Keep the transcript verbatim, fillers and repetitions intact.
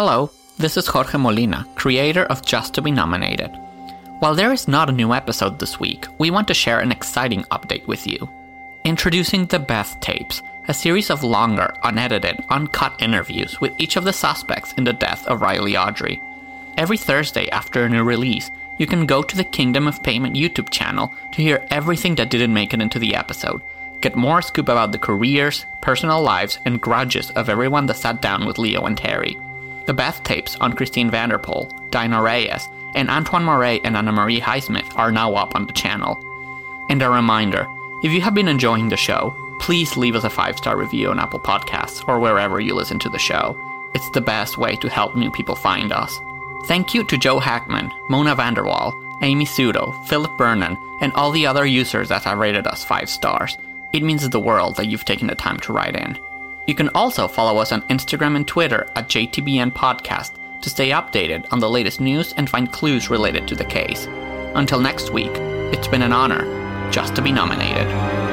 Hello, this is Jorge Molina, creator of Just To Be Nominated. While there is not a new episode this week, we want to share an exciting update with you. Introducing The Beth Tapes, a series of longer, unedited, uncut interviews with each of the suspects in the death of Riley Audrey. Every Thursday after a new release, you can go to the Kingdom of Payment YouTube channel to hear everything that didn't make it into the episode. Get more scoop about the careers, personal lives, and grudges of everyone that sat down with Leo and Terry. The Beth Tapes on Christine Vanderpoel, Dinah Reyes, and Antoine Marais and Anna-Marie Highsmith are now up on the channel. And a reminder, if you have been enjoying the show, please leave us a five-star review on Apple Podcasts or wherever you listen to the show. It's the best way to help new people find us. Thank you to Joe Hackman, Mona Vanderwall, Amy Sudo, Philip Vernon, and all the other users that have rated us five stars. It means the world that you've taken the time to write in. You can also follow us on Instagram and Twitter at J T B N Podcast to stay updated on the latest news and find clues related to the case. Until next week, it's been an honor just to be nominated.